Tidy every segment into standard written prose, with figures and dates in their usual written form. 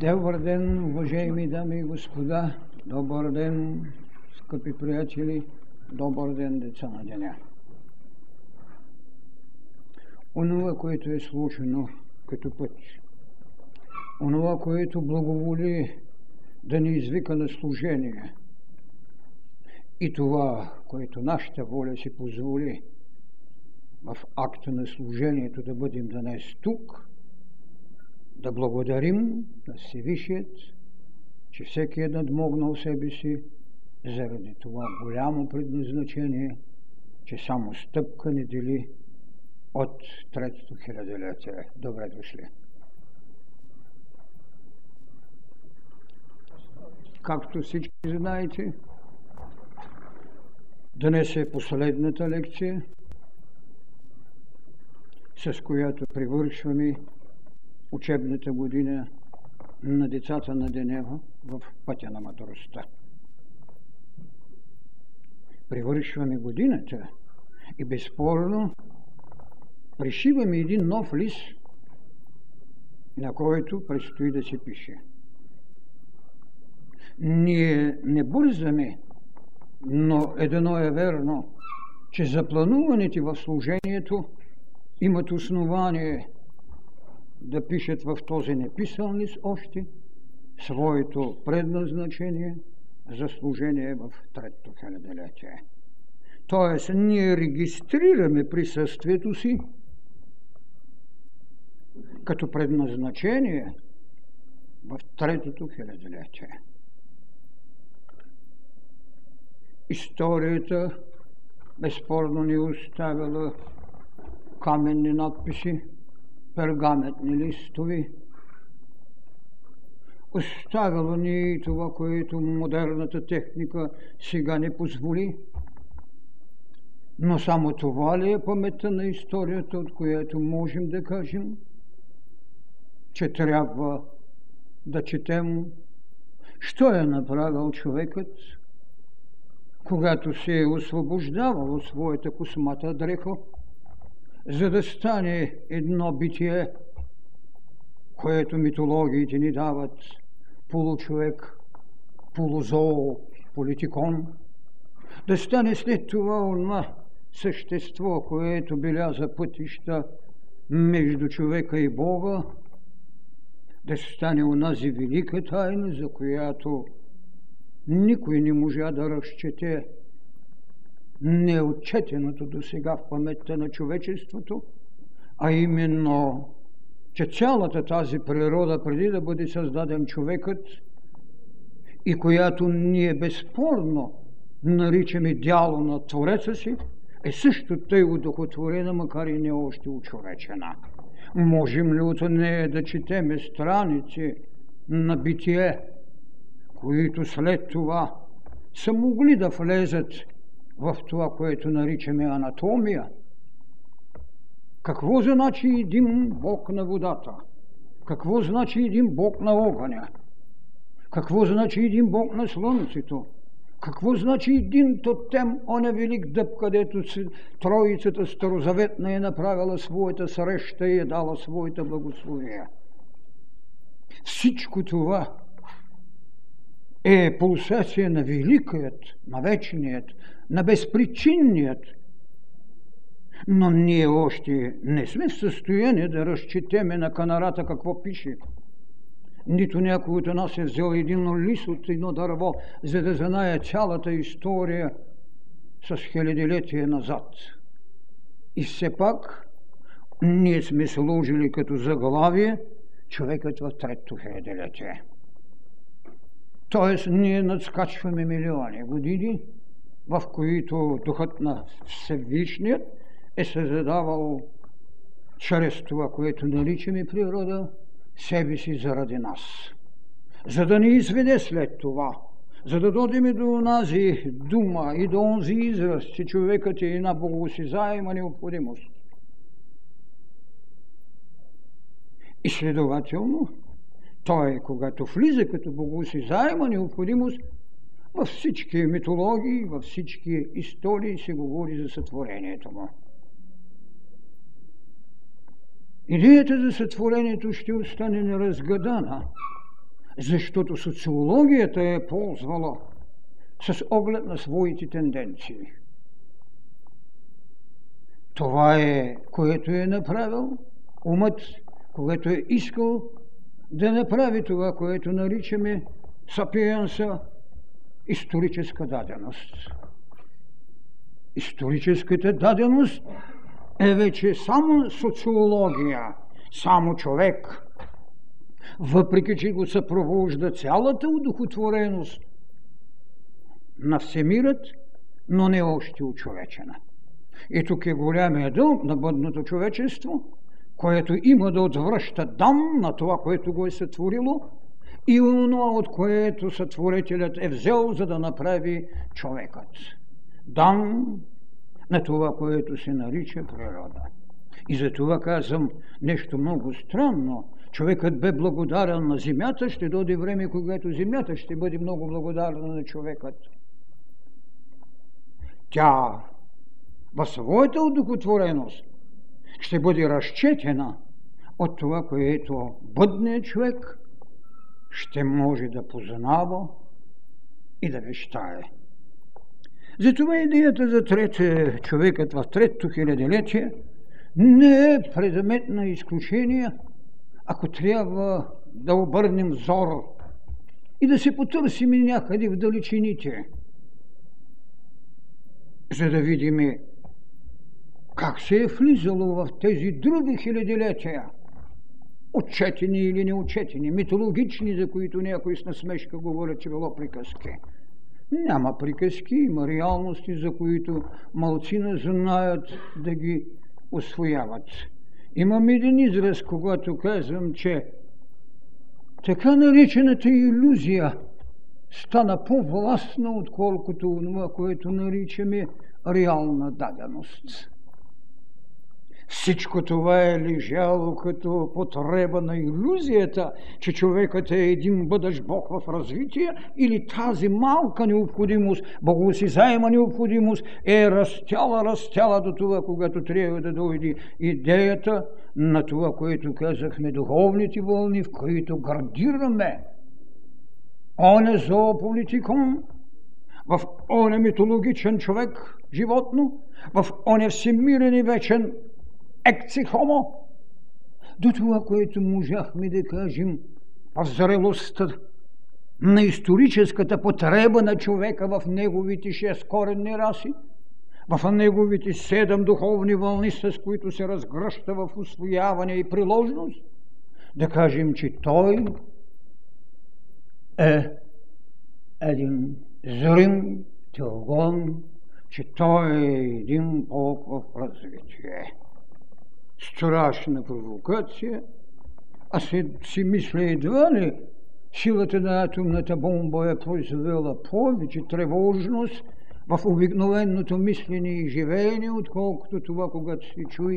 Добър ден, уважаеми дами и господа! Добър ден, скъпи приятели! Добър ден, деца на деня! Онова, което е случено като път, онова, което благоволи да ни извика на служение, и това, което нашата воля си позволи в акта на служението да бъдем днес тук, да благодарим на Всевишият, че всеки е надмогнал себе си заради това голямо предназначение, че само стъпка ни дели от третото хилядолетие. Добре дошли! Както всички знаете, днес е последната лекция, с която привършваме учебната година на децата на деня в пътя на мъдростта. Привършваме годината и безспорно пришиваме един нов лист, на който предстои да се пише. Ние не бързаме, но едно е верно, че заплануваните в служението имат основание да пишат в този неписан лист още своето предназначение за служение в третото хилядолетие. Тоест, ние регистрираме присъствието си като предназначение в третото хилядолетие. Историята безспорно ни оставила каменни надписи, пергаментни листови. Оставила ни и това, което модерната техника сега не позволи. Но само това ли е паметта на историята, от която можем да кажем, че трябва да четем що е направил човекът, когато се е освобождавал от своята космата дреха, за да стане едно битие, което митологиите ни дават получовек, полузоо, политикон, да стане след това онова същество, което беляза пътища между човека и Бога, да стане онази велика тайна, за която никой не можа да разчете неотчетеното досега в паметта на човечеството, а именно, че цялата тази природа, преди да бъде създаден човекът, и която ние безспорно наричаме дяло на Твореца си, е също тъй удохотворена, макар и не още очовечена. Можем ли от нея да четеме страници на битие, които след това са могли да влезат в това, което наричаме анатомия? Какво значи един бог на водата? Какво значи един бог на огъня? Какво значи един бог на слънцето? Какво значи един тотем, оня велик дъб, където Троицата старозаветна е направила своята среща и е дала своята благословия? Всичко това е пулсация на великият, на вечният, на безпричинният. Но ние още не сме в състояние да разчетеме на канарата какво пише. Нито някой от нас е взел един лист от едно дърво, за да знае цялата история с хилядолетие назад. И все пак ние сме сложили като заглавие човекът в третото хилядолетие. Тоест, ние надскачваме милиони години, в които духът на Всевишният е създавал чрез това, което наричаме природа, себе си заради нас. За да ни изведе след това, за да дойдем до онази дума и до онзи израз, че човекът е една богосизаема необходимост. И следователно, той, когато влиза като богосизаема необходимост, във всички митологии, във всички истории се говори за сътворението му. Идеята за сътворението ще остане неразгадана, защото социологията е ползвала с оглед на своите тенденции. Това е, което е направил умът, което е искал да направи това, което наричаме сапиенса, историческа даденост. Историческата даденост е вече само социология, само човек. Въпреки че го съпровожда цялата удухотвореност на всемирът, но не още очовечена. И тук е голямия дълг на бъдното човечество, което има да отвръща дан на това, което го е сътворило, и онова, от което сътворителят е взел, за да направи човекът. Дан на това, което се нарича природа. И за това казвам нещо много странно. Човекът бе благодарен на земята, ще дойде време, когато земята ще бъде много благодарна на човекът. Тя във своята удухотвореност ще бъде разчетена от това, което бъдният човек ще може да познава и да вещае. Затова идеята за човекът в трето хилядолетие не е предмет на изключение, ако трябва да обърнем взор и да се потърсим някъде в далечините, за да видим как се е влизало в тези други хилядолетия, отчетени или неотчетени, митологични, за които някой с насмешка говорят, че било приказки. Няма приказки, има реалности, за които малцина знаят да ги усвояват. Имам един израз, когато казвам, че така наречената илюзия стана по-властна, отколкото това, което наричаме реална даденост. Всичко това е лежало като потреба на илюзията, че човекът е един бъдещ бог в развитие, или тази малка необходимост, богосизаема необходимост е растяла до това, когато трябва да дойде идеята на това, което казахме, духовните вълни, в които градираме оня зоополитикон, в оня митологичен човек, животно, в оня всемирен и вечен екцихомо, до това, което можахме да кажем в зрелостта на историческата потреба на човека в неговите 6 коренни раси, в неговите 7 духовни вълни, с които се разгръща в усвояване и приложност, да кажем, че той е един зрим теогон, че той е един бог в развитие. Страшна провокация, а си мисля едва ли силата на атомната бомба е произвела повече тревожност в обикновеното мислене и живеене, отколкото това, когато се чуе,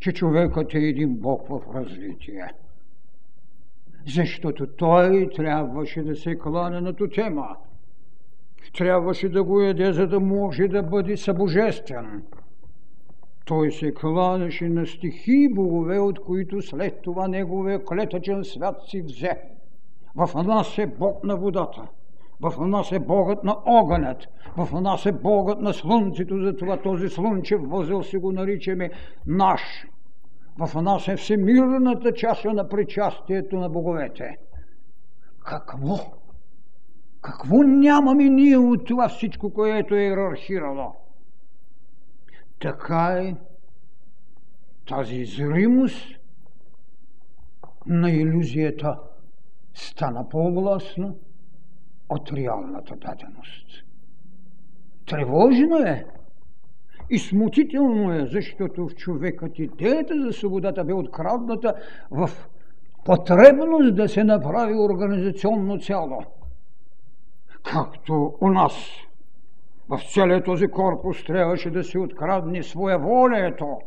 че човекът е един бог в развитие. Защото той трябваше да се кланя на тотема. Трябваше да го яде, за да може да бъде събожествен. Той се кланеше на стихии богове, от които след това неговия клетъчен свят си взе. В нас е бог на водата, в нас е богът на огънят, в нас е богът на слънцето, затова този слънчев възел си го наричаме наш. В нас е всемирната чаша на причастието на боговете. Какво нямаме ние от това всичко, което е иерархирало? Така е тази зримост на илюзията стана по-властна от реалната даденост. Тревожно е и смутително е, защото в човекът идеята за свободата бе открадната в потребност да се направи организационно цяло. Както у нас в целия този корпус трябваше да се открадне своеволието,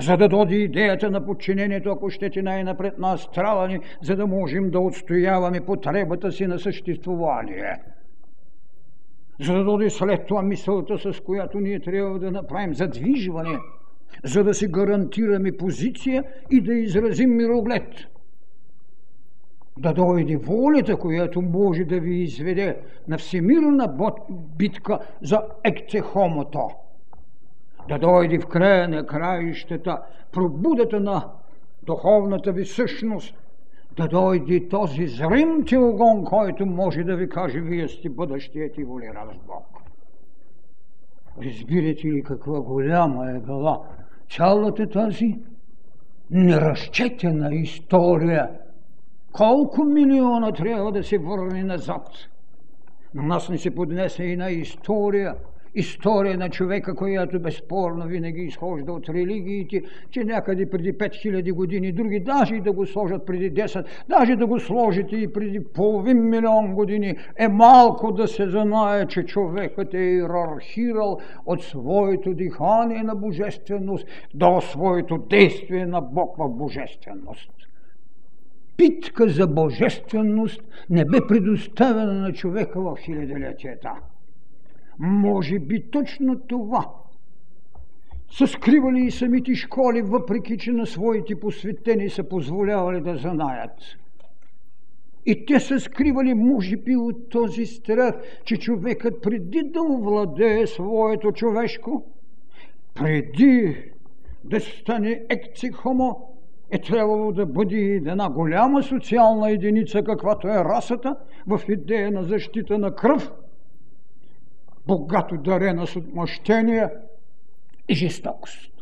за да доди идеята на подчинението, ако щете най-напред на астрала ни, за да можем да отстояваме потребата си на съществувание. За да доди след това мисълта, с която ние трябва да направим задвижване, за да си гарантираме позиция и да изразим мироглед. да дойде волята, която може да ви изведе на всемирна битка за ектехомото. Да дойде в края на краищата пробудата на духовната ви същност, да дойде този зрим телогон, който може да ви каже, вие сте бъдещият и волиран с Бог. Разбирате ли каква голяма е била цялата тази неразчетена история? Колко милиона трябва да се върне назад? На нас не се поднесе една история, история на човека, която безспорно винаги изхожда от религиите, че някъде преди 5000 години, други даже и да го сложат преди 10, даже да го сложите и преди половин милион години, е малко да се знае, че човекът е иерархирал от своето дихание на божественост до своето действие на Бог в божественост. Питка за божественост не бе предоставена на човека в хилядолетията. Може би точно това са скривали и самите школи, въпреки че на своите посветени са позволявали да знаят. И те са скривали, може би, от този страх, че човекът преди да овладее своето човешко, преди да стане ектехомо, е трябвало да бъде една голяма социална единица, каквато е расата, в идея на защита на кръв, богато дарена с отмъщение и жестокост.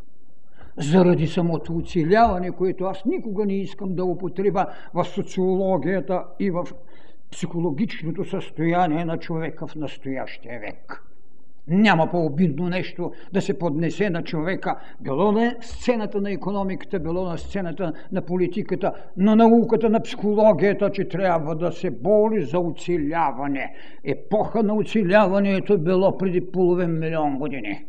Заради самото оцеляване, което аз никога не искам да употребя в социологията и в психологичното състояние на човека в настоящия век. Няма по-обидно нещо да се поднесе на човека, било на сцената на икономиката, било на сцената на политиката, на науката, на психологията, че трябва да се бори за оцеляване. Епоха на оцеляването било преди половин милион години.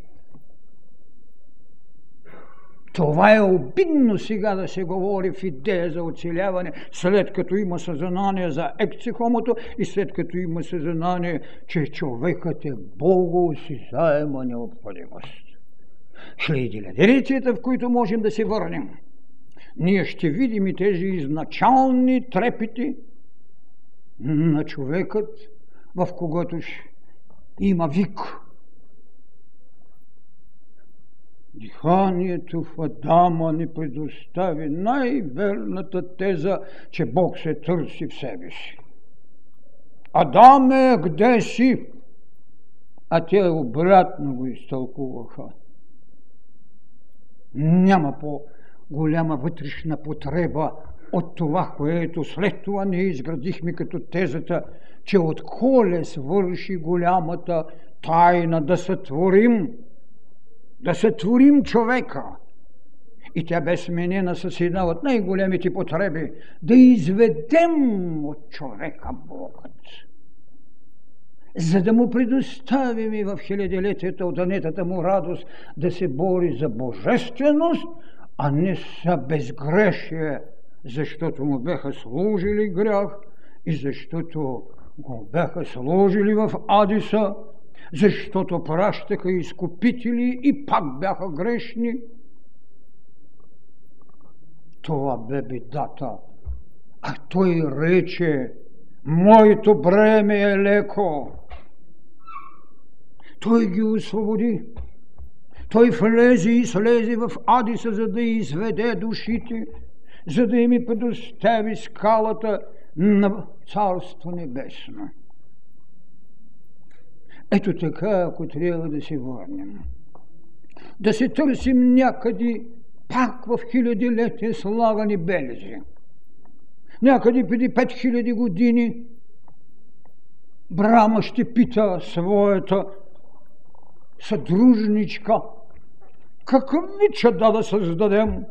Това е обидно сега да се говори в идея за оцеляване, след като има съзнание за ектехомото и след като има съзнание, че човекът е богоосезаема необходимост. Хилядолетията, в които можем да се върнем, ние ще видим и тези изначални трепети на човекът, в когото има вик. Диханието в Адама ни предостави най-верната теза, че Бог се търси в себе си. Адаме, къде си? А те обратно го изтълкуваха. Няма по-голяма вътрешна потреба от това, което след това ние изградихме като тезата, че от колес върши голямата тайна да сътворим. Да сътворим човека. И тя бе сменена с една от най-големите потреби. Да изведем от човека Богът. За да му предоставим и в хилядолетието от данетата му радост да се бори за божественост, а не за безгрешие, защото му бяха служили грях и защото го бяха служили в Адиса, защото пращаха изкупители и пак бяха грешни. Това бе бедата. А той рече, моето бреме е леко. Той ги освободи. Той влезе и слезе в Адиса, за да изведе душите, за да им предостави скалата на Царство Небесно. Ето така, ако трябва да се върнем. Да се търсим някъде, пак в хилядолетие слагани белези. Някъде преди 5000 години Брама ще пита своята съдружничка, какъвича да създадем,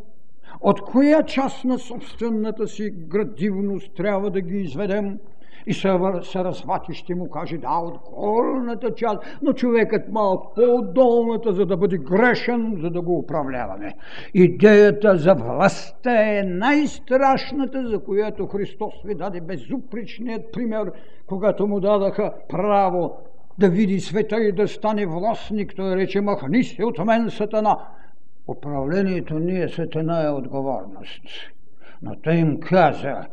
от коя част на собствената си градивност трябва да ги изведем. И Сарасвати ще му каже, да, от горната част, но човекът малко по-долната, за да бъде грешен, за да го управляваме. Идеята за властта е най-страшната, за която Христос ви даде безупречният пример, когато му дадаха право да види света и да стане властник. Той рече, махни се от мен, Сатана. Управлението не е Сатана, е отговорност. Но той им каза,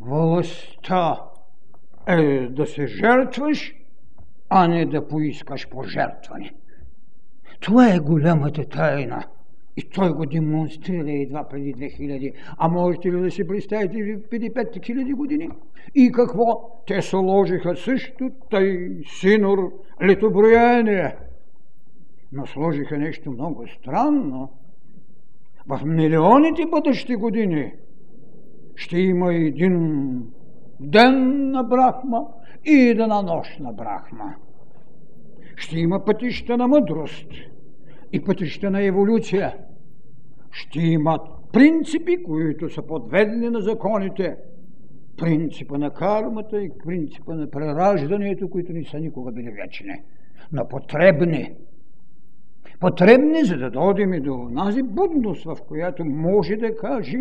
Властта е да се жертваш, а не да поискаш пожертване. Това е голямата тайна. И той го демонстрира едва преди 2000. А можете ли да си представите преди 5000 години? И какво? Те сложиха също тъй синор летоброяние. Но сложиха нещо много странно. В милионите бъдещи години ще има един ден на Брахма и една нощ на Брахма. Ще има пътища на мъдрост и пътища на еволюция. Ще имат принципи, които са подведени на законите. Принципа на кармата и принципа на прераждането, които не са никога били вечни. Но потребни. Потребни, за да дойдем и до онази будност, в която може да каже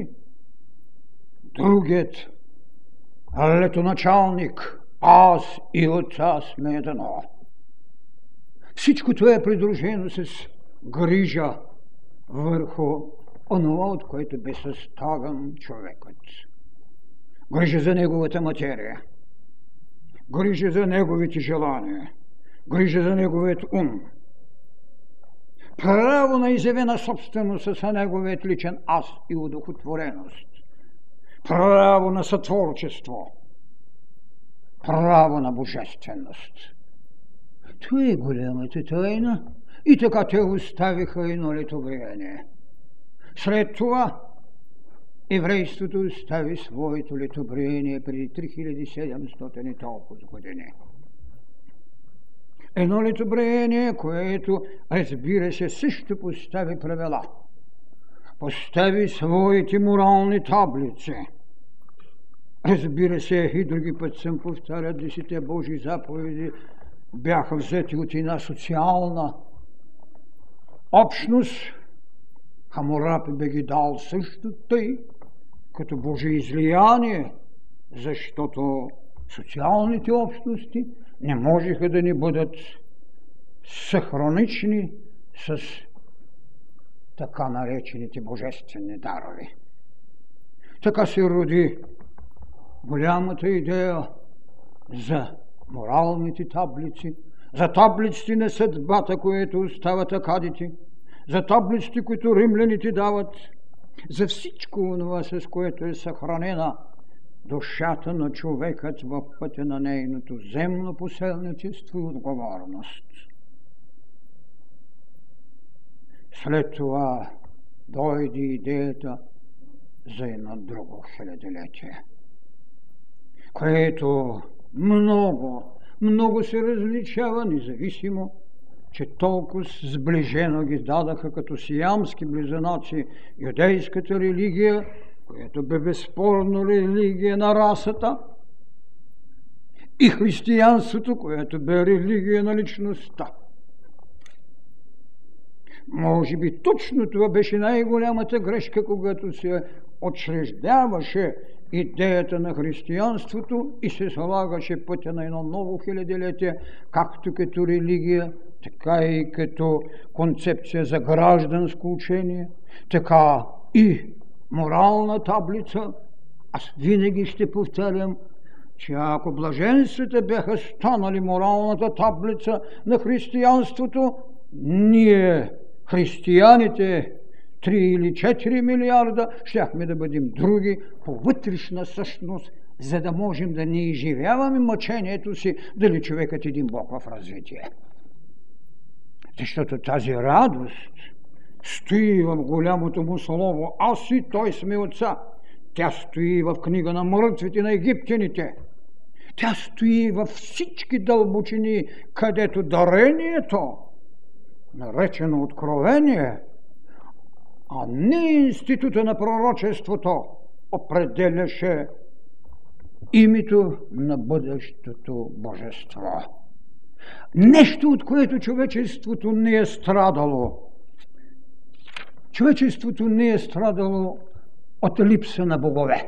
другият летоначалник: аз и отца сме едно. Всичко това е придружено с грижа върху онова, от което бе съставен човекът. Грижа за неговата материя, грижа за неговите желания, грижа за неговият ум. Право на изявена собственост са неговият личен аз и удохотвореност. Право на сътворчество. Право на божественост. Това е голямата тайна. И така те оставиха едно летоброяние. След това еврейството остави своето летоброяние преди 3700 и толкова години. Едно летоброяние, което, разбира се, също постави правила. Постави своите морални таблици. Разбира се, и други път съм повтаря, 10 Божии заповеди бяха взети от една социална общност. Хамурапи бе ги дал също тъй, като Божие излияние, защото социалните общности не можеха да ни бъдат синхронични с така наречените божествени дарови. Така се роди голямата идея за моралните таблици, за таблиците на съдбата, които остават акадите, за таблиците, които римляните дават, за всичко това, с което е съхранена душата на човекът в пътя на нейното земно поселничество и отговорност. След това дойде идеята за едно друго хилядолетие, което много се различава, независимо, че толкова сближено ги дадаха като сиамски близнаци юдейската религия, която бе безспорно религия на расата, и християнството, което бе религия на личността. Може би точно това беше най-голямата грешка, когато се отчреждаваше идеята на християнството и се слагаше пътя на едно ново хилядолетие, както като религия, така и като концепция за гражданско учение, така и морална таблица. Аз винаги ще повтарям, че ако блаженствата бяха станали моралната таблица на християнството, ние, християните, 3 или 4 милиарда, щяхме да бъдем други по вътрешна същност, за да можем да не изживяваме мъчението си дали човекът е един бог в развитие. Защото тази радост стои в голямото му слово «Аз и той сме отца». Тя стои в книга на мъртвите на египтяните. Тя стои във всички дълбочини, където дарението, наречено откровение, а не института на пророчеството, определяше името на бъдещото божество. Нещо, от което човечеството не е страдало. Човечеството не е страдало от липса на богове.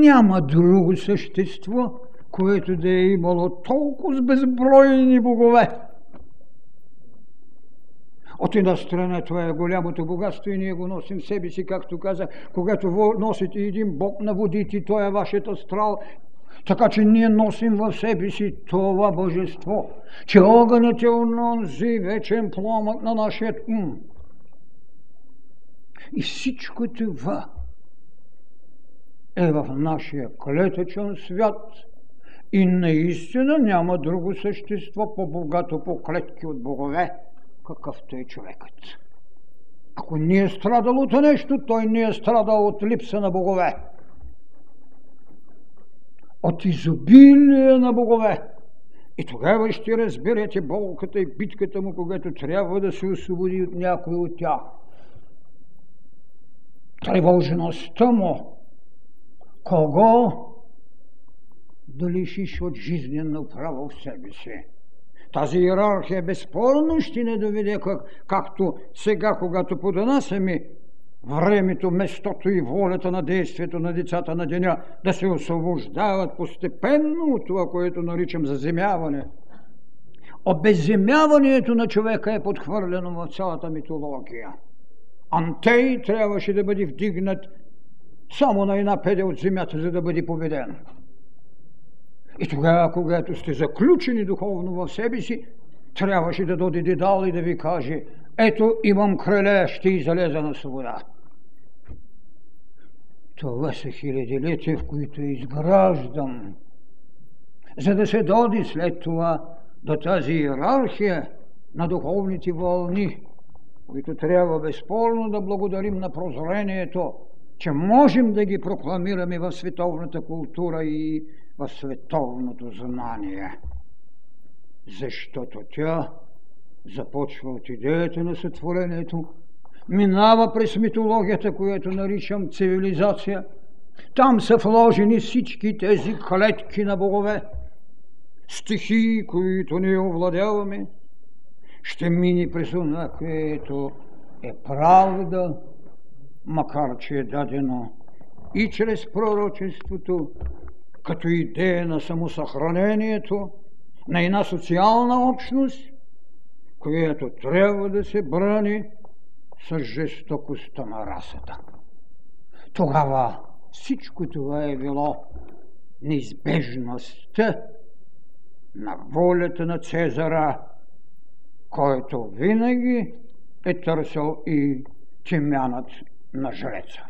Няма друго същество, което да е имало толкова безбройни богове. От една страна това е голямото богатство и ние го носим в себе си, както казах, когато носите един бог на водите, той е вашият астрал. Така че ние носим в себе си това божество, че огънът е онзи вечен пламък на нашия ум. И всичко това е в нашия клетъчен свят и наистина няма друго същество по-богато по клетки от богове, какъвто е човекът. Ако не е страдал от нещо, той не е страдал от липса на богове. От изобилие на богове. И тогава ще разберете болката и битката му, когато трябва да се освободи от някой от тях. Тревожността му. Кого да лишиш от жизнено право в себе си? Тази иерархия безспорно ще не доведе, както сега, когато подонасяме времето, местото и волята на действието на децата на деня да се освобождават постепенно от това, което наричам заземяване. Обезземяването на човека е подхвърлено в цялата митология. Антей трябваше да бъде вдигнат само на една педя от земята, за да бъде победен. И тогава, когато сте заключени духовно в себе си, трябваше да дойде Дедал и да ви каже: ето, имам криле, ще излеза на свобода. Това са хилядилетия, в които изграждам, за да се дойде след това до тази иерархия на духовните вълни, които трябва безспорно да благодарим на прозрението, че можем да ги прокламираме в световната култура и в световното знание. Защото тя започва от идеята на сътворението, минава през митологията, която наричам цивилизация. Там са вложени всички тези клетки на богове, стихии, които ние овладяваме. Ще мини през това, което е правда, макар че е дадено и чрез пророчеството, като идея на самосъхранението, на една социална общност, която трябва да се брани с жестокостта на расата. Тогава всичко това е било неизбежността на волята на Цезара, който винаги е търсил и тимянът на жреца.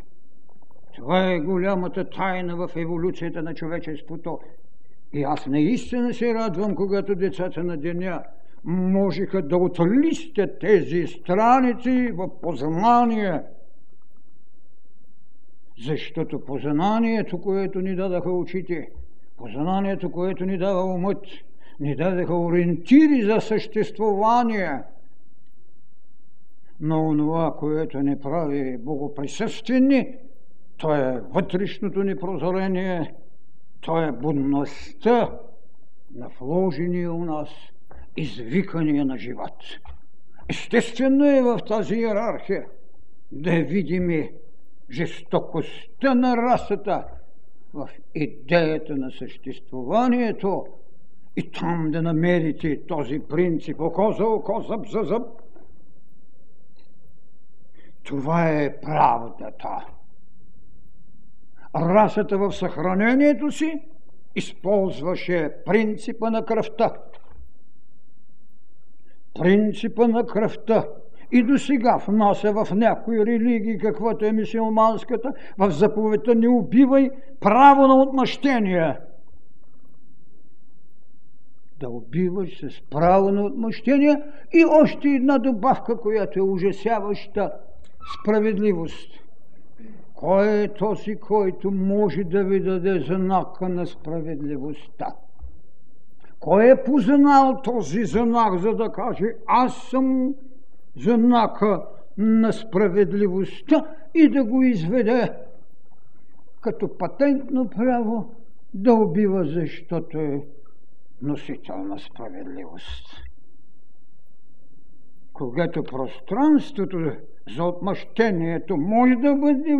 Това е голямата тайна в еволюцията на човечеството. И аз наистина се радвам, когато децата на деня можеха да отлистят тези страници в познание. Защото познанието, което ни дадаха очите, познанието, което ни дава умът, ни дадаха ориентири за съществувание. Но онова, което ни прави богоприсъствени, то е вътрешното ни прозрение, то е будността на вложения у нас извикания на живот. Естествено е в тази иерархия да видим жестокостта на расата в идеята на съществуванието и там да намерите този принцип око за око, зъб за зъб. Това е правдата. Расата в съхранението си използваше принципа на кръвта. Принципа на кръвта. И до сега в нас е в някои религии, каквато е мюсюлманската, в заповедта не убивай, право на отмъщение. Да убиваш с право на отмъщение и още една добавка, която е ужасяваща – справедливост. Кой е този, който може да ви даде знака на справедливостта? Кой е познал този знак, за да каже: аз съм знака на справедливостта, и да го изведе като патентно право да убива, защото е носител на справедливост? Когато пространството за отмъщението може да бъде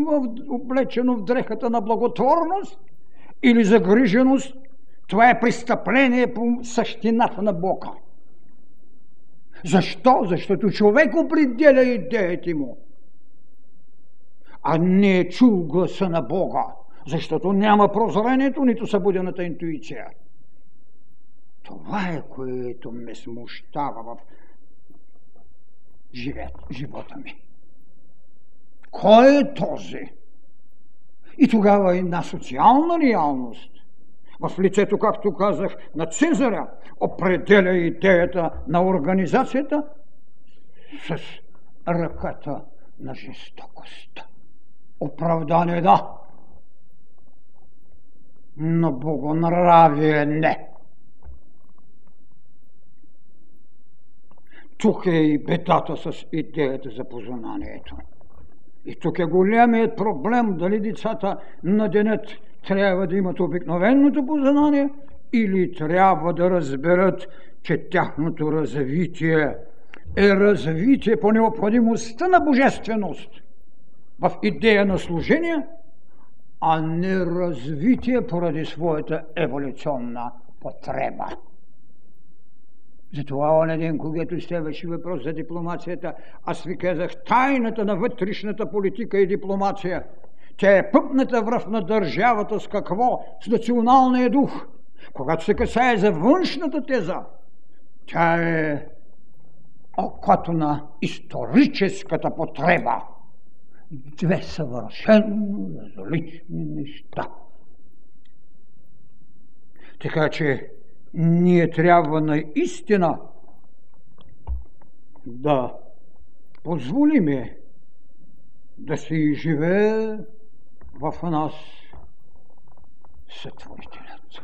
облечено в дрехата на благотворност или загриженост, това е престъпление по същината на Бога. Защо? Защото човек определя идеите му, а не е чул гласа на Бога, защото няма прозрението, нито събудената интуиция. Това е, което ме смущава в живота ми. Кой е този? И тогава една социална реалност, в лицето, както казах, на Цезаря, определя идеята на организацията с ръката на жестокостта. Оправдание да, но богонравие не. Тук е и бедата с идеята за познанието. И тук е големият проблем, дали децата на денят трябва да имат обикновеното познание или трябва да разберат, че тяхното развитие е развитие по необходимостта на божественост в идея на служение, а не развитие поради своята еволюционна потреба. Затова оня ден, когато ставаше въпрос за дипломацията, аз ви казах, тайната на вътрешната политика и дипломация. Тя е пъпната връв на държавата с какво? С националния дух. Когато се касае за външната теза, тя е окото на историческата потреба. Две съвършено различни неща. Така че ние трябва наистина да позволиме да се изживее в нас Сътворителят.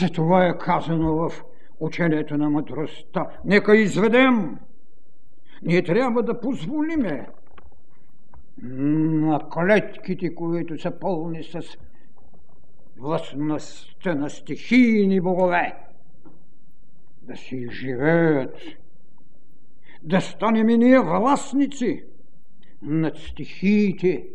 Затова е казано в учението на мъдростта. Нека изведем. Ние трябва да позволиме на клетките, които са пълни с властността на стихийни богове, да се изживеят, да станем и ние властници над стихиите.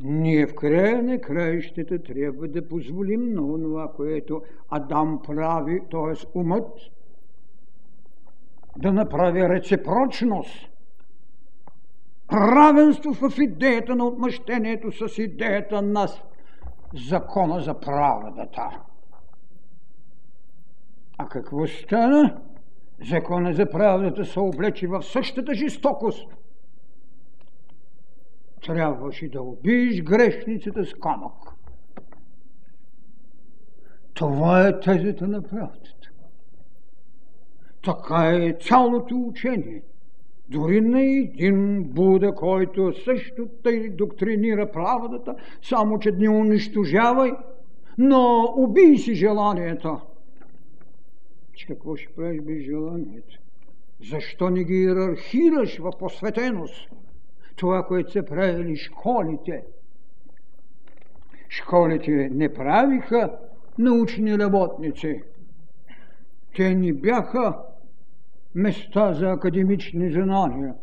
Ние в края на краищата трябва да позволим на това, което Адам прави, т.е. умът, да направи реципрочност, равенство в идеята на отмъщението с идеята на закона за правдата. А какво стана? Закона за правдата се облече в същата жестокост. Трябваше да убиеш грешницата с камък. Това е тезата на правдата. Така е цялото учение. Дори на един Буда, който също тъй доктринира правдата, само че не унищожавай, но убий си желанията. Че какво ще правиш без желанията? Защо не ги иерархираш в посветеност? Това, което са правили школите. Школите не правиха научни работници. Те не бяха места за академични знания.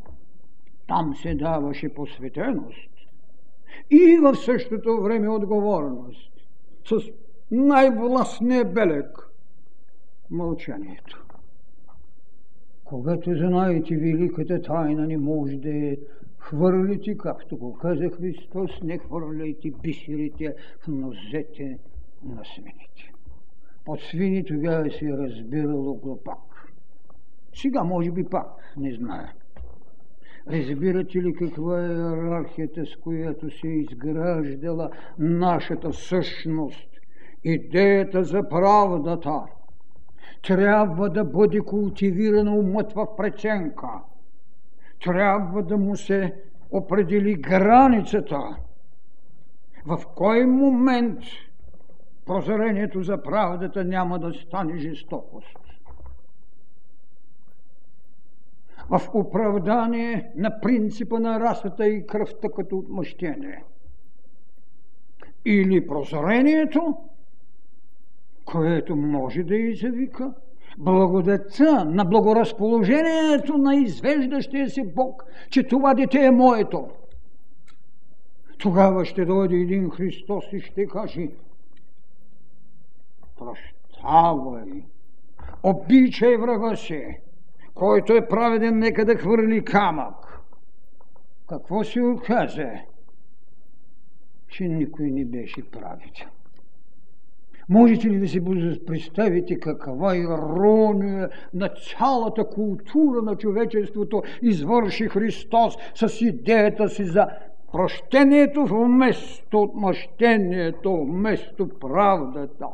Там се даваше посветеност и в същото време отговорност. С най-властния белег – мълчанието. Когато знаете великата тайна, не може да я хвърлите, както го каза Христос, не хвърляйте бисерите в нозете на свините. Под свини тогава се е разбирало глупак. Сега, може би пак, не зная. Разбирате ли каква е иерархията, с която се е изграждала нашата същност? Идеята за правдата трябва да бъде култивирана умът в преценка. Трябва да му се определи границата. В кой момент прозрението за правдата няма да стане жестокост? В оправдание на принципа на расата и кръвта като отмъщение. Или прозрението, което може да извика благодата на благоразположението на извеждащия си Бог, че това дете е моето. Тогава ще дойде един Христос и ще каже: прощавай, обичай врага си, който е праведен, нека да хвърли камък. Какво се оказа? Че никой не беше праведен. Можете ли да си представите каква ирония на цялата култура на човечеството извърши Христос с идеята си за прощението вместо отмъщението, вместо правдата?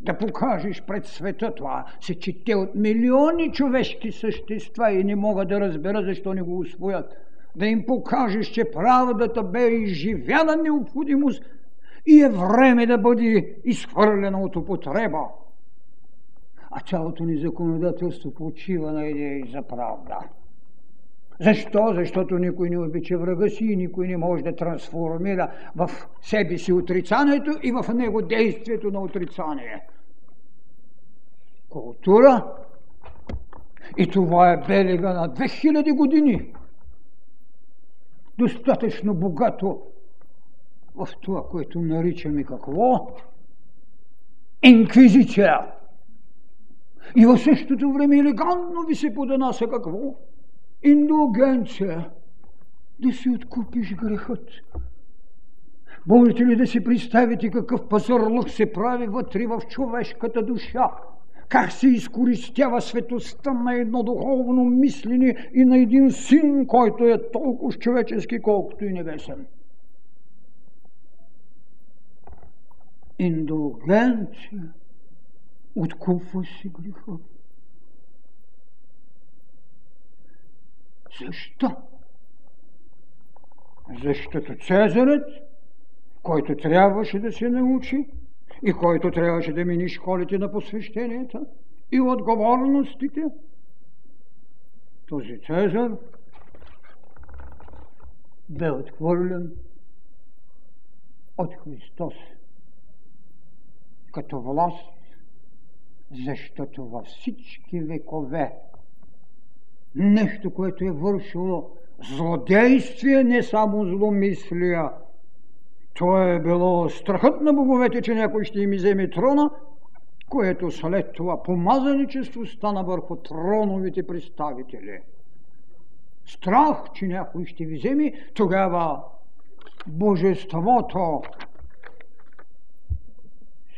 Да покажеш пред света това, се чете от милиони човешки същества и не мога да разбера защо не го усвоят. Да им покажеш, че правдата бе изживяна необходимост и е време да бъде изхвърлена от употреба. А цялото ни законодателство почива на идеи за правда. Защо? Защото никой не обича врага си и никой не може да трансформира в себе си отрицанието и в него действието на отрицание. Култура. И това е белега на 2000 години. Достатъчно богато в това, което наричаме какво? Инквизиция. И в същото време елегантно ви се поднася какво? Индулгенция. Да си откупиш грехът. Можете ли да си представите какъв пазарлък се прави вътре в човешката душа? Как се изкористява светостта на едно духовно мислене и на един син, който е толкова човечески, колкото и небесен? Индулгенция. Откупва си греха. Защо? Защото Цезарът, който трябваше да се научи и който трябваше да мини школите на посвещенията и отговорностите, този Цезар бе отхвърлен от Христос като власт, защото във всички векове нещо, което е вършило злодействие, не само зломислия. Това е било страхът на боговете, че някой ще им иземе трона, което след това помазаничество стана върху троновите представители. Страх, че някой ще ви вземе, тогава божеството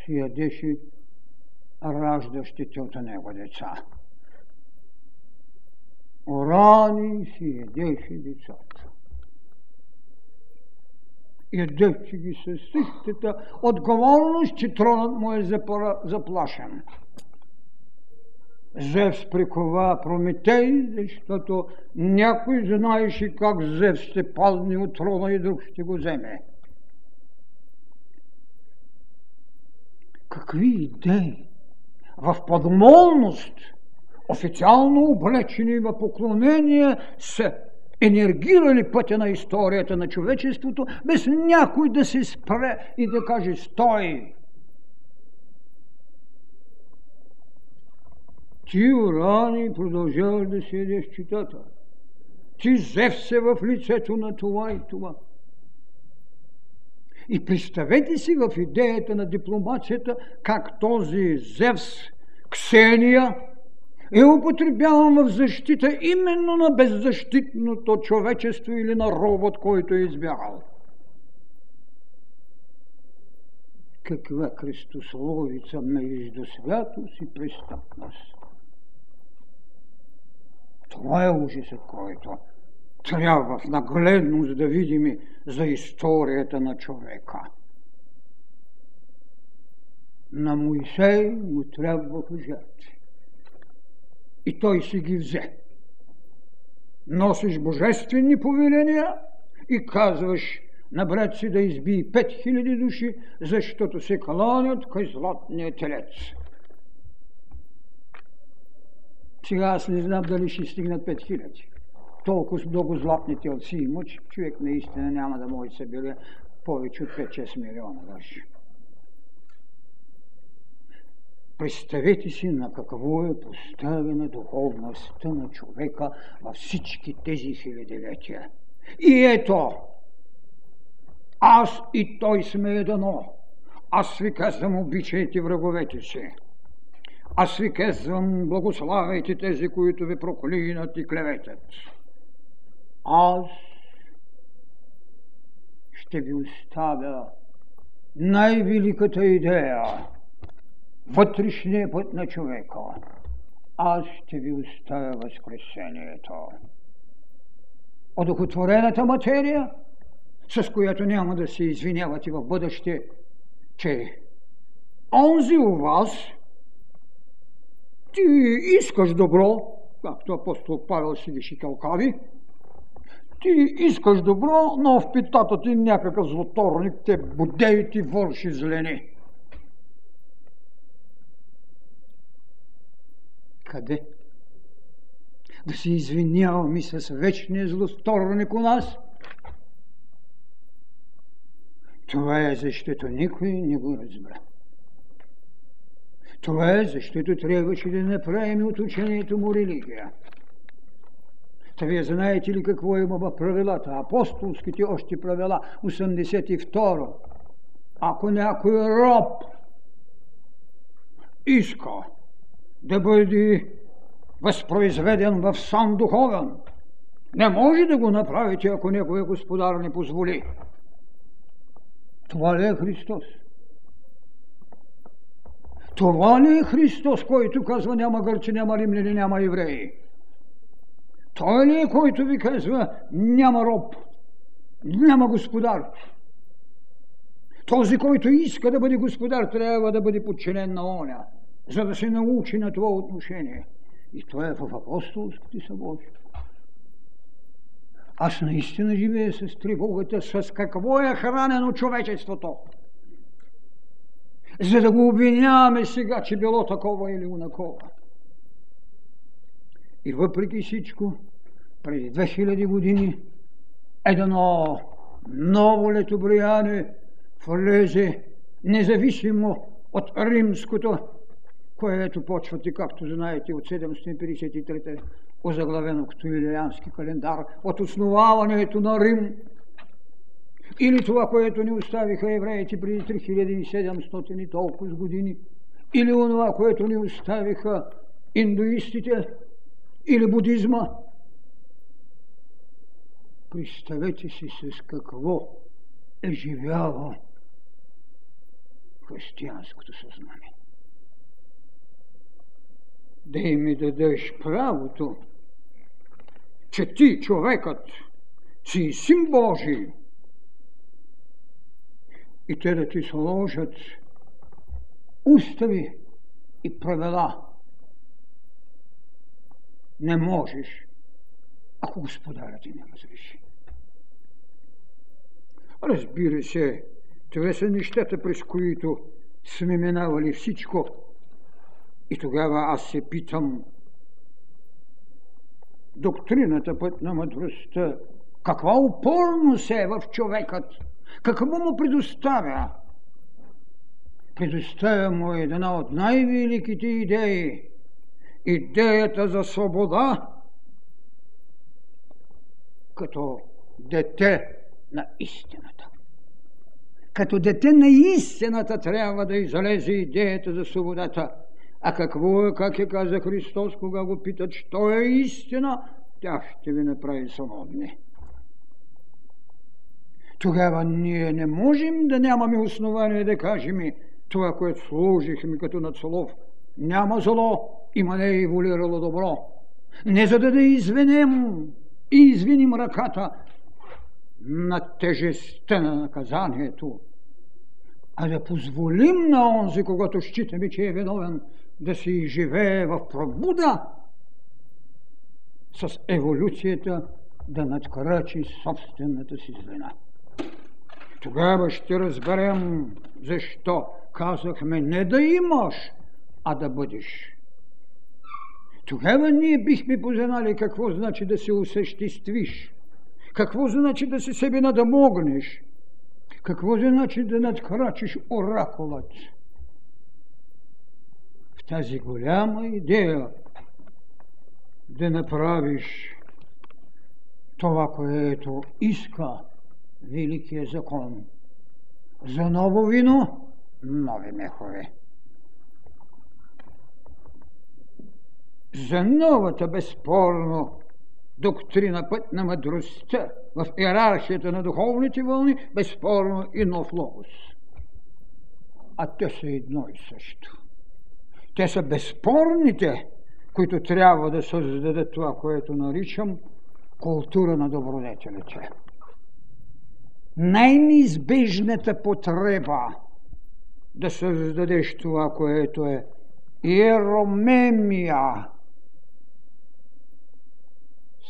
си ядеше раждащите от него деца. Орани си ядеше децата. Ядеше ги със същата отговорност, че тронът му е заплашен. Зевс прикова Прометей, защото някой знаеше как Зевс ще падне от трона и друг ще го вземе. Какви идеи в подмолност, официално облечени в поклонение, са енергирали пътя на историята на човечеството, без някой да се спре и да каже стой. Ти, Урани, продължаваш да си ядеш читата. Ти, Зевс, се в лицето на това и това. И представете си в идеята на дипломацията как този Зевс, Ксения, е употребяван в защита именно на беззащитното човечество или на робот, който е избягал. Каква кръстословица между святост и престъпност. Това е ужасът, който трябва в нагледност да видим за историята на човека. На Моисей му трябваха жертви. И той си ги взе. Носиш божествени повеления и казваш на брат си да избий 5000 души, защото се кланят към златния телец. Сега аз не знам дали ще стигнат 5000. Толкова много златни телци има, че човек наистина няма да може да събере повече от 5-6 милиона даже. Представете си на какво е поставена духовността на човека във всички тези хилядилетия. И ето, аз и той сме едно. Аз ви казвам, обичайте враговете си. Аз ви казвам, благославяйте тези, които ви проклинат и клеветят. Аз ще ви оставя най-великата идея, вътрешния път на човека. Аз ще ви оставя възкресението. Одухотворената материя, с която няма да се извинявате в бъдеще, че онзи у вас, ти искаш добро, както апостол Павел седеше тълкави, ти искаш добро, но в питата ти някакъв злоторник те будеи, ти върши злени. Къде? Да се извиняваме с вечния злоторник у нас? Това е защото никой не го разбра. Това е защото трябваше да направим от учението му религия. Та вие знаете ли какво има в правилата? Апостолските още правила, 82. Ако някой роб иска да бъде възпроизведен в сан духовен, не може да го направите, ако неговия господар не позволи. Това ли е Христос? Това ли е Христос, който казва няма гърци, няма римляни, няма евреи? Той ли е, който ви казва няма роб, няма господар? Този, който иска да бъде господар, трябва да бъде подчинен на оня, за да се научи на това отношение. И това е в апостолските съборства. Аз наистина живея с тревогата, с какво е хранено човечеството. За да го обвиняваме сега, че било такова или онакова. И въпреки всичко, преди 2000 години, едно ново летобрияне влезе, независимо от римското, което почвате, както знаете, от 753-та, озаглавено като Юлиански календар, от основаването на Рим, или това, което ни оставиха евреите преди 3700 и толкова години, или онова, което ни оставиха индуистите, или будизма. Представете си с какво е живяло християнското съзнание. Да ми дадеш правото, че ти, човекът, си син Божий, и те да ти сложат устави и правила. Не можеш, ако господарят ти не разреши. Разбира се, това са нещата, през които сме минавали всичко. И тогава аз се питам, доктрината път на мъдростта, каква упорност е в човекът? Какво му предоставя? Предоставя му една от най-великите идеи. Идеята за свобода като дете на истината. Като дете на истината трябва да излезе идеята за свободата. А какво е, как е каза Христос, кога го питат, що е истина, тя ще ви направи свободни. Тогава ние не можем да нямаме основание да кажем това, което служихме като надслов. Няма зло, има не еволюирало добро. Не за да извинем и извиним ръката на тежестта на наказанието, а да позволим на онзи, когато считаме, че е виновен, да се изживее в пробуда с еволюцията, да надкрачи собствената си звена. Тогава ще разберем защо казахме не да имаш, а да бъдеш. Тогава ние бихме познали какво значи да се осъществиш, какво значи да се себе надмогнеш, какво значи да надкрачиш оракулът. В тази голяма идея да направиш това, което иска великият закон. За ново вино, нови мехове. за новата безспорно доктрина, път на мъдростта в иерархията на духовните вълни, безспорно и нов логос. А те са едно и също. Те са безспорните, които трябва да създадат това, което наричам култура на добродетелите. Най-неизбежната потреба да създадеш това, което е иеромемия,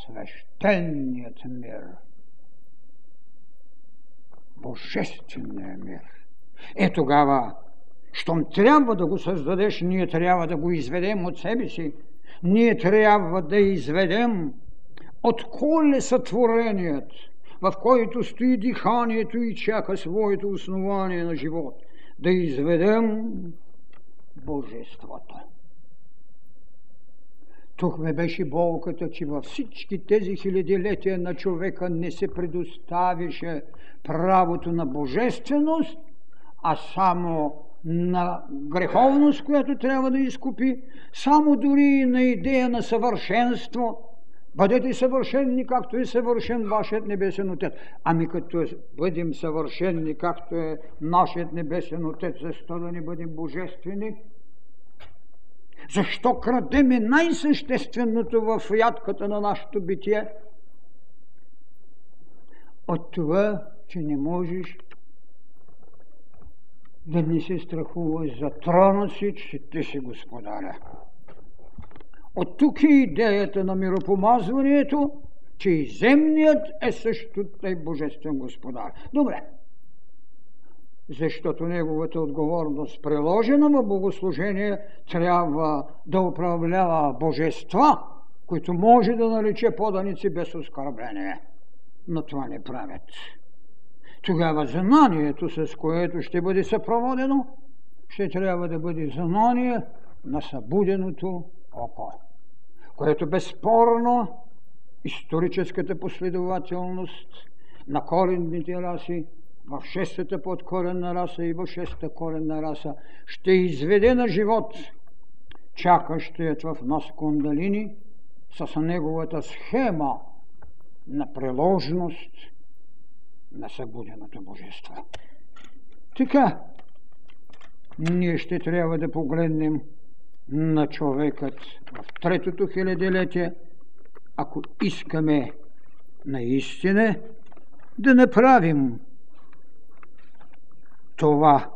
свещеният мир, божественият мир. Е тогава, щом трябва да го създадеш, ние трябва да го изведем от себе си. Ние трябва да изведем от колеса творението, в който стои диханието и чака своето основание на живот. Да изведем божеството. Тук ме беше болката, че във всички тези хилядилетия на човека не се предоставяше правото на божественост, а само на греховност, която трябва да изкупи, само дори и на идея на съвършенство. Бъдете съвършенни, както е съвършен вашият небесен отец. Ами като бъдем съвършенни, както е нашият небесен отец, защо да не бъдем божествени? Защо крадеме най-същественото в ядката на нашето битие? От това, че не можеш да не се страхуваш за трона си, че ти си господаря. От тук е идеята на миропомазването, че и земният е също тъй божествен господар. Добре. Защото неговата отговорност, приложена в богослужение, трябва да управлява божества, които може да нарече поданици без оскърбление. Но това не правят. Тогава знанието, с което ще бъде съпроводено, ще трябва да бъде знание на събуденото око, което безспорно историческата последователност на коренните раси в шестата подкоренна раса и в шестата коренна раса ще изведе на живот чакащият в нас кундалини с неговата схема на приложност на събуденото божество. Така, ние ще трябва да погледнем на човекът в третото хилядилетие, ако искаме наистина да направим това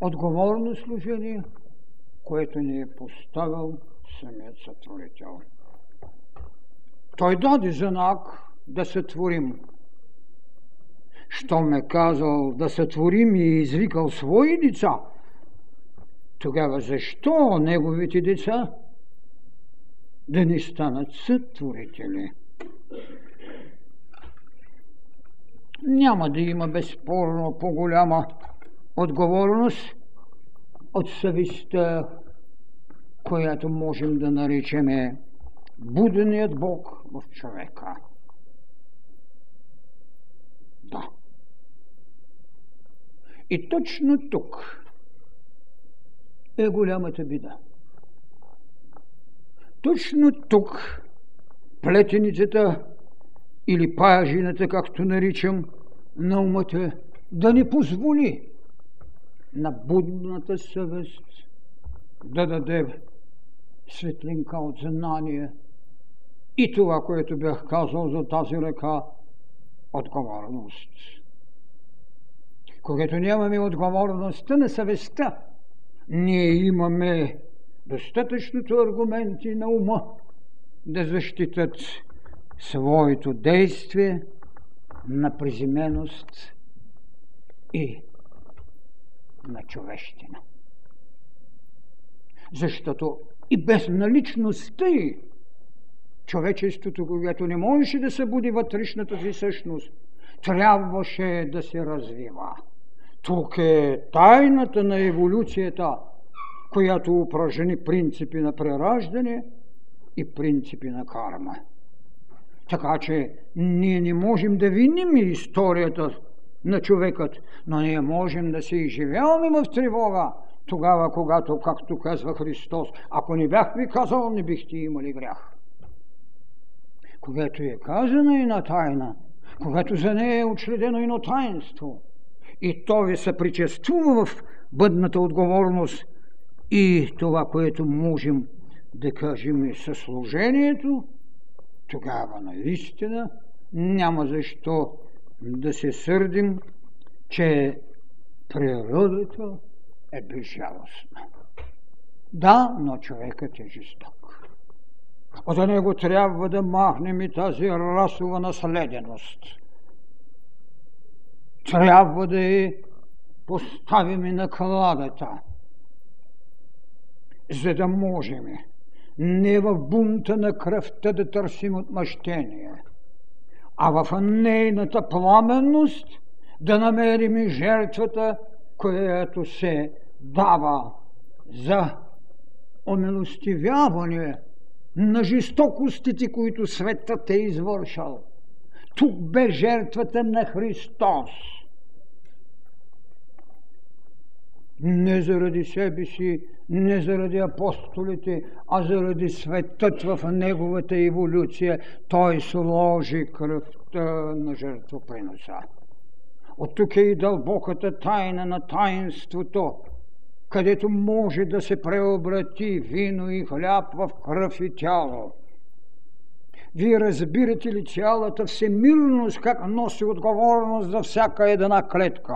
отговорно служение, което ни е поставил самият сътворител. Той даде знак да сътворим. Щом е казал да сътворим и е извикал свои деца, тогава защо неговите деца да не станат сътворители? Няма да има безспорно по-голяма отговорност от съвестта, която можем да наречем буденият Бог в човека. Да. И точно тук е голямата беда. Точно тук плетеницата или паяжината, както наричам, на умата, да не позволи на будната съвест да даде светлинка от знание и това, което бях казал за тази ръка, отговорност. Когато нямаме отговорността на съвестта, ние имаме достатъчното аргументи на ума да защитат своето действие на приземеност и на човещина. Защото и без наличността човечеството, когато не можеше да събуди вътрешната си същност, трябваше да се развива. Тук е тайната на еволюцията, която упражни принципи на прераждане и принципи на карма. Така че ние не можем да виним историята на човекът, но ние можем да се изживяваме в тревога, тогава, когато, както казва Христос, ако не бях ви казал, не бихте имали грях. Когато е казана една тайна, когато за нея е учредено едно таинство, и то ви се причествува в бъдната отговорност и това, което можем да кажем и със служението, тогава наистина няма защо да се сърдим, че природата е безжалостна. Да, но човекът е жесток. От него трябва да махнем и тази расова наследеност. Трябва да я поставим и на кладата, за да можем не в бунта на кръвта да търсим отмъщение, а в нейната пламенност да намерим и жертвата, която се дава за омилостивяване на жестокостите, които светът е извършал. Тук бе жертвата на Христос. Не заради себе си, не заради апостолите, а заради светът в неговата еволюция. Той сложи кръвта на жертвоприноса. От тук е и дълбоката тайна на таинството, където може да се преобрати вино и хляб в кръв и тяло. Вие разбирате ли цялата всемирност, как носи отговорност за всяка една клетка?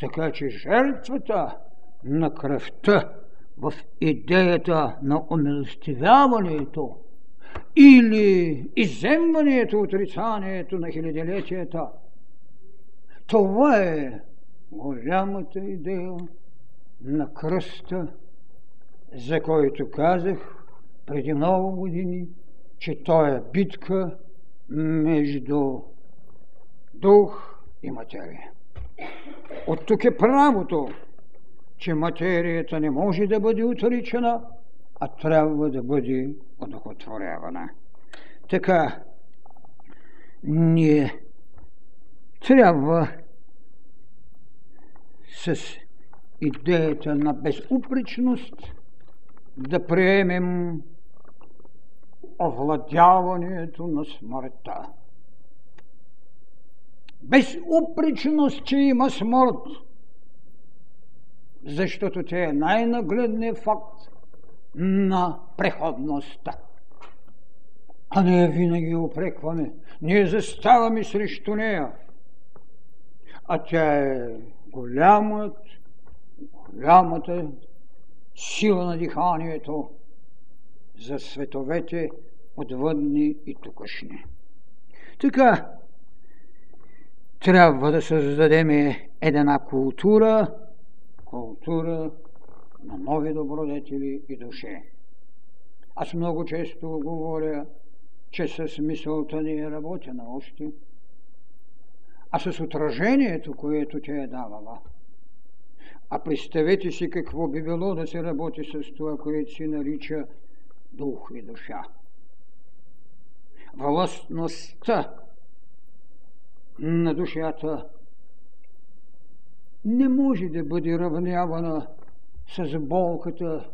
Така че жертвата на кръвта в идеята на омилостивяването или изземването, отрицанието на хилядолетията, това е голямата идея на кръста, за който казах преди много години, че той е битка между дух и материя. От тук е правото, че материята не може да бъде отричана, а трябва да бъде одухотворявана. Така, ние трябва с идеята на безупречност да приемем овладяването на смъртта. Безупречност, че има смърт, защото тя е най-нагледният факт на преходността. А ние винаги упрекваме, ние заставаме срещу нея. А тя е голямата сила на диханието за световете отвъдни и тукашни. Така, трябва да създадем една култура на нови добродетели и душе. Аз много често говоря, че с мисълта ни е работена още, а с отражението, което тя е давала. А представете си какво би било да се работи с това, което се нарича дух и душа. Властността на душата не може да бъде равнявана с болката,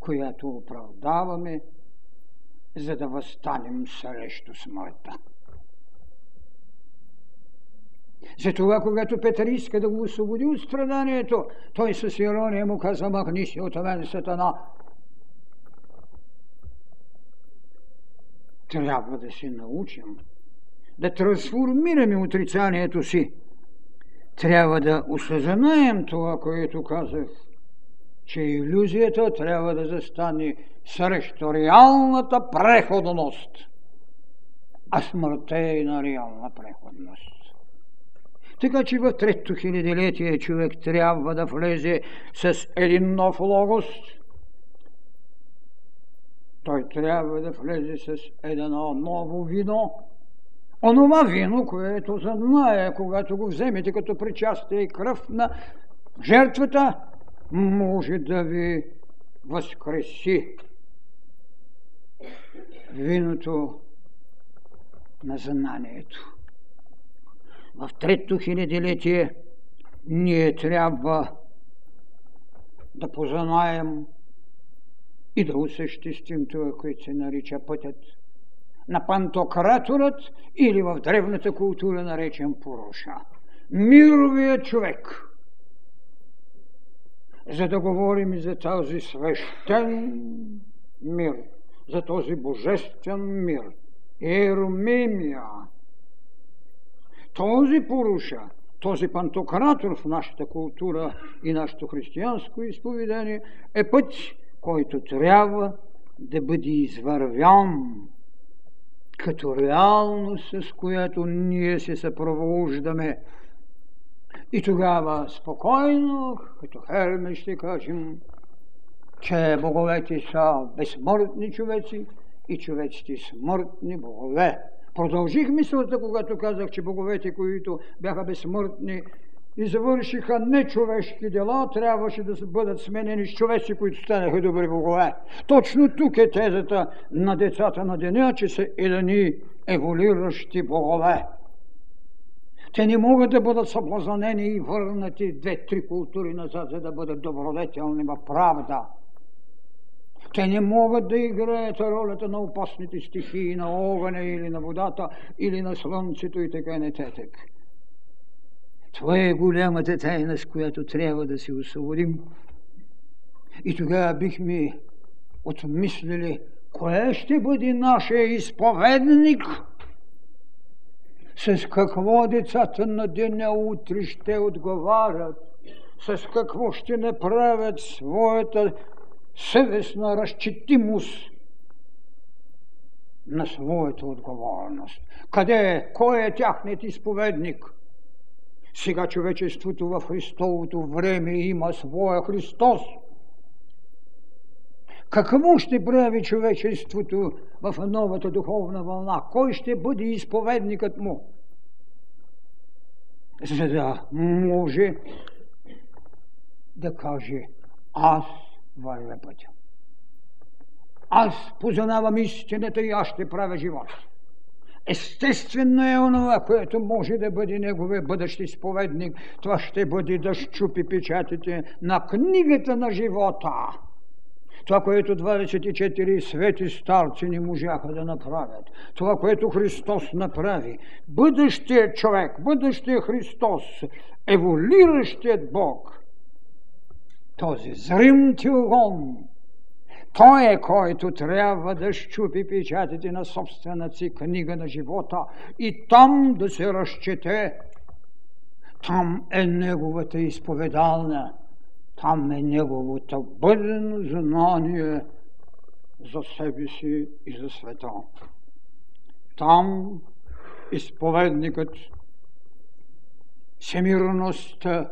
която оправдаваме, за да възстанем срещу смъртта. Затова, когато Петър иска да го освободи от страданието, той с ирония му каза: „Махни си от мен, Сатана!“ Трябва да се научим да трансформираме отрицанието си. Трябва да осъзнаем това, което казах, че илюзията трябва да застане срещу реалната преходност, а смъртта е и на реална преходност. Така че в трето хилядолетие човек трябва да влезе с един нов логос, той трябва да влезе с едно ново вино, онова вино, което знае, когато го вземете като причастие и кръв на жертвата, може да ви възкреси. Виното на знанието. В трето хилядолетие ние трябва да познаем и да осъществим това, което се нарича пътят на пантократорът или в древната култура наречен Пуруша. Мировият човек. За да говорим за този свещен мир, за този божествен мир, еромемия, този Пуруша, този пантократор в нашата култура и нашето християнско изповедание е път, който трябва да бъде извървян като реалност, с която ние се съпровождаме. И тогава спокойно, като Херме ще кажем, че боговете са безсмъртни човеци и човеците смъртни богове. Продължих мисълта, когато казах, че боговете, които бяха безсмъртни и завършиха нечовешки дела, трябваше да бъдат сменени с човеци, които станаха добри богове. Точно тук е тезата на децата на деня, че са едни еволюиращи богове. Те не могат да бъдат съблазнени и върнати 2-3 култури назад, за да бъдат добродетелни в правда. Те не могат да играят ролята на опасните стихии, на огъня или на водата, или на слънцето и така нататък. Това е голямата тайна, с която трябва да се освободим. И тогава бихме отмислили, кое ще бъде нашия изповедник, с какво децата на деня утре ще отговарят, с какво ще направят своята съвестна разчетимост на своята отговорност. Къде е? Кой е тяхният изповедник? Сега човечеството в Христовото време има своя Христос. Какво ще прави човечеството в новата духовна вълна? Кой ще бъде изповедникът му? За да може да каже, аз вървя пътя. Аз познавам истината и аз ще правя живот. Естествено е онова, което може да бъде неговия бъдещ изповедник. Това ще бъде да щупи печатите на книгата на живота. Това, което 24 свети старци не можаха да направят. Това, което Христос направи. Бъдещият човек, бъдещият Христос, еволюиращият Бог, този зрим тилгон, той е, който трябва да щупи печатите на собствената си книга на живота и там да се разчете. Там е неговата изповедална. Там е неговото бъдено знание за себе си и за света. Там изповедникът, всемирността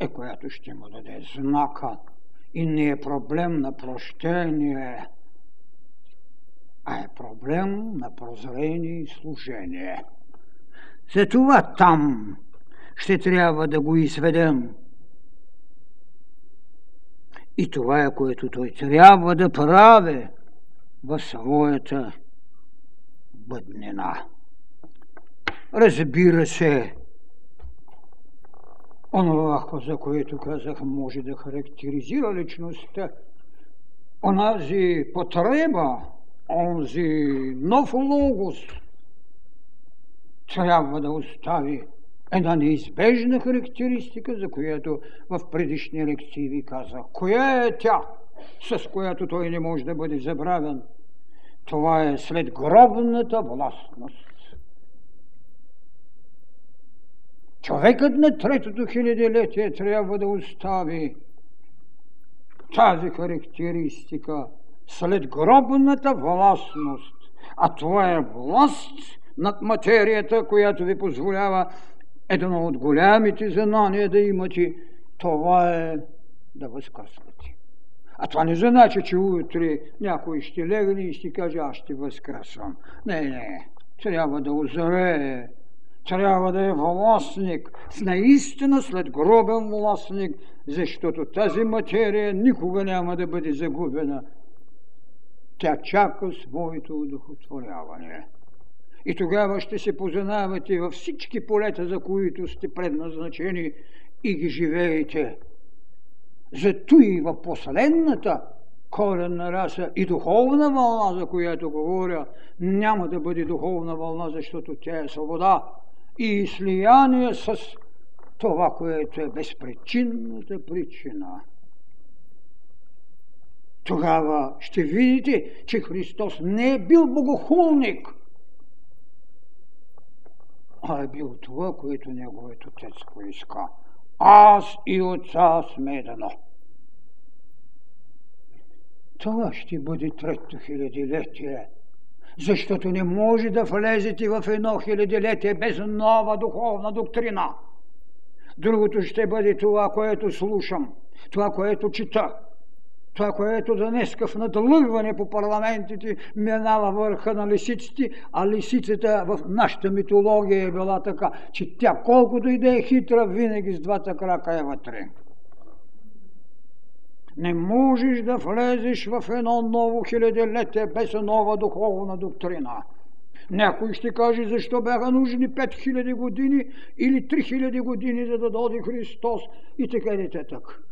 е, която ще му даде знака и не е проблем на прощение, а е проблем на прозрение и служение. Затова там ще трябва да го изведем. И това е, което той трябва да прави в своята бъднина. Разбира се, онова, за което казах, може да характеризира личността, онази потреба, онзи нов логос трябва да остави една неизбежна характеристика, за която в предишни лекции ви казах. Коя е тя, с която той не може да бъде забравен? Това е следгробната властност. Човекът на третото хилядолетие трябва да остави тази характеристика, следгробната властност. А това е власт над материята, която ви позволява едно от голямите знания да имате, това е да възкръсвате. А това не значи, че утре някой ще легне и ще каже, аз ще възкръсвам. Не, не, трябва да озрее, трябва да е властник, наистина след гробен властник, защото тази материя никога няма да бъде загубена. Тя чака своето удохотворяване. И тогава ще се познавате във всички полета, за които сте предназначени и ги живеете. Зато и във последната коренна раса и духовна вълна, за която говоря, няма да бъде духовна вълна, защото тя е свобода и слияние с това, което е безпричинната причина. Тогава ще видите, че Христос не е бил богохулник, а е бил това, което Неговият Отец поиска. Аз и Отца сме едно. Това ще бъде трето хилядилетие, защото не може да влезете в едно хилядилетие без нова духовна доктрина. Другото ще бъде това, което слушам, това, което чета, това, което днеска в надлъгване по парламентите минава върха на лисиците, а лисицата в нашата митология е била така, че тя колкото и да е хитра, винаги с двата крака е вътре. Не можеш да влезеш в едно ново хилядилетие без нова духовна доктрина. Някой ще каже, защо бяха нужни 5000 години или 3000 години, за да дойде Христос и така и так.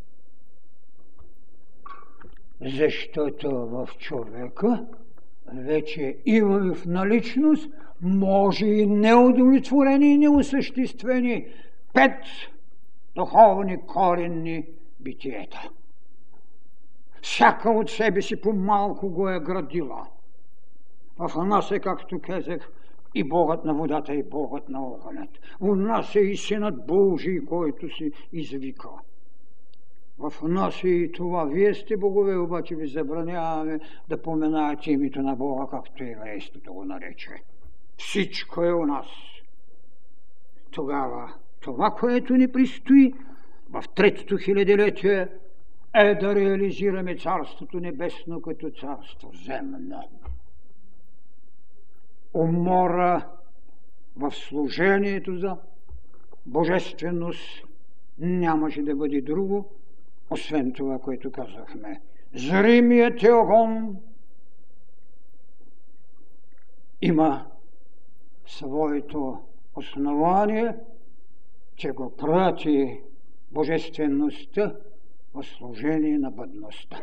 Защото в човека вече има в наличност, може и неудовлетворени и неосъществени 5 духовни коренни битиета. Всяка от себе си по-малко го е градила. В нас е, както казах, и Богът на водата, и Богът на огънят. У нас е и Синът Божий, който си извика. В нас е и това. Вие сте богове, обаче ви забраняваме да поменаете името на Бога, както еврейството го нарече. Всичко е у нас. Тогава това, което ни предстои в третото хилядилетие, е да реализираме Царството Небесно като Царство земно. Умора в служението за божественост нямаше да бъде друго, освен това, което казахме. Зримият огън има своето основание, че го прати божествеността в служение на бъдността.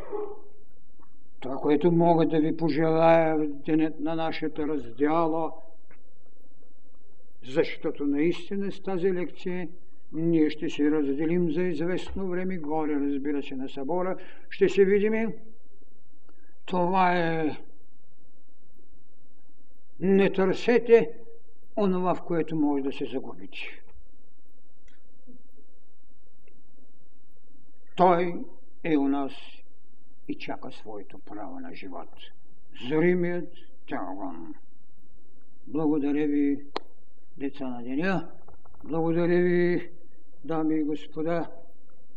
Това, което мога да ви пожелая в денят на нашата раздяла, защото наистина с тази лекция ние ще се разделим за известно време, горе, разбира се, на събора. Ще се видим. Това е не търсете онова, в което може да се загубите. Той е у нас и чака своето право на живот. Зримият огън. Благодаря ви, деца на деня. Благодаря ви, дами и господа.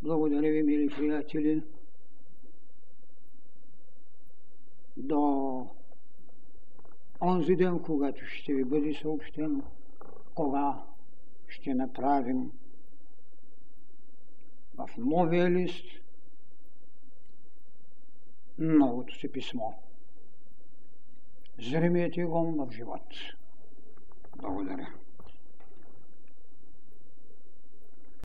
Благодаря ви, мили приятели. До онзи ден, когато ще ви бъде съобщено, кога ще направим в новия лист новото си писмо. Зримият огън в живот. Благодаря.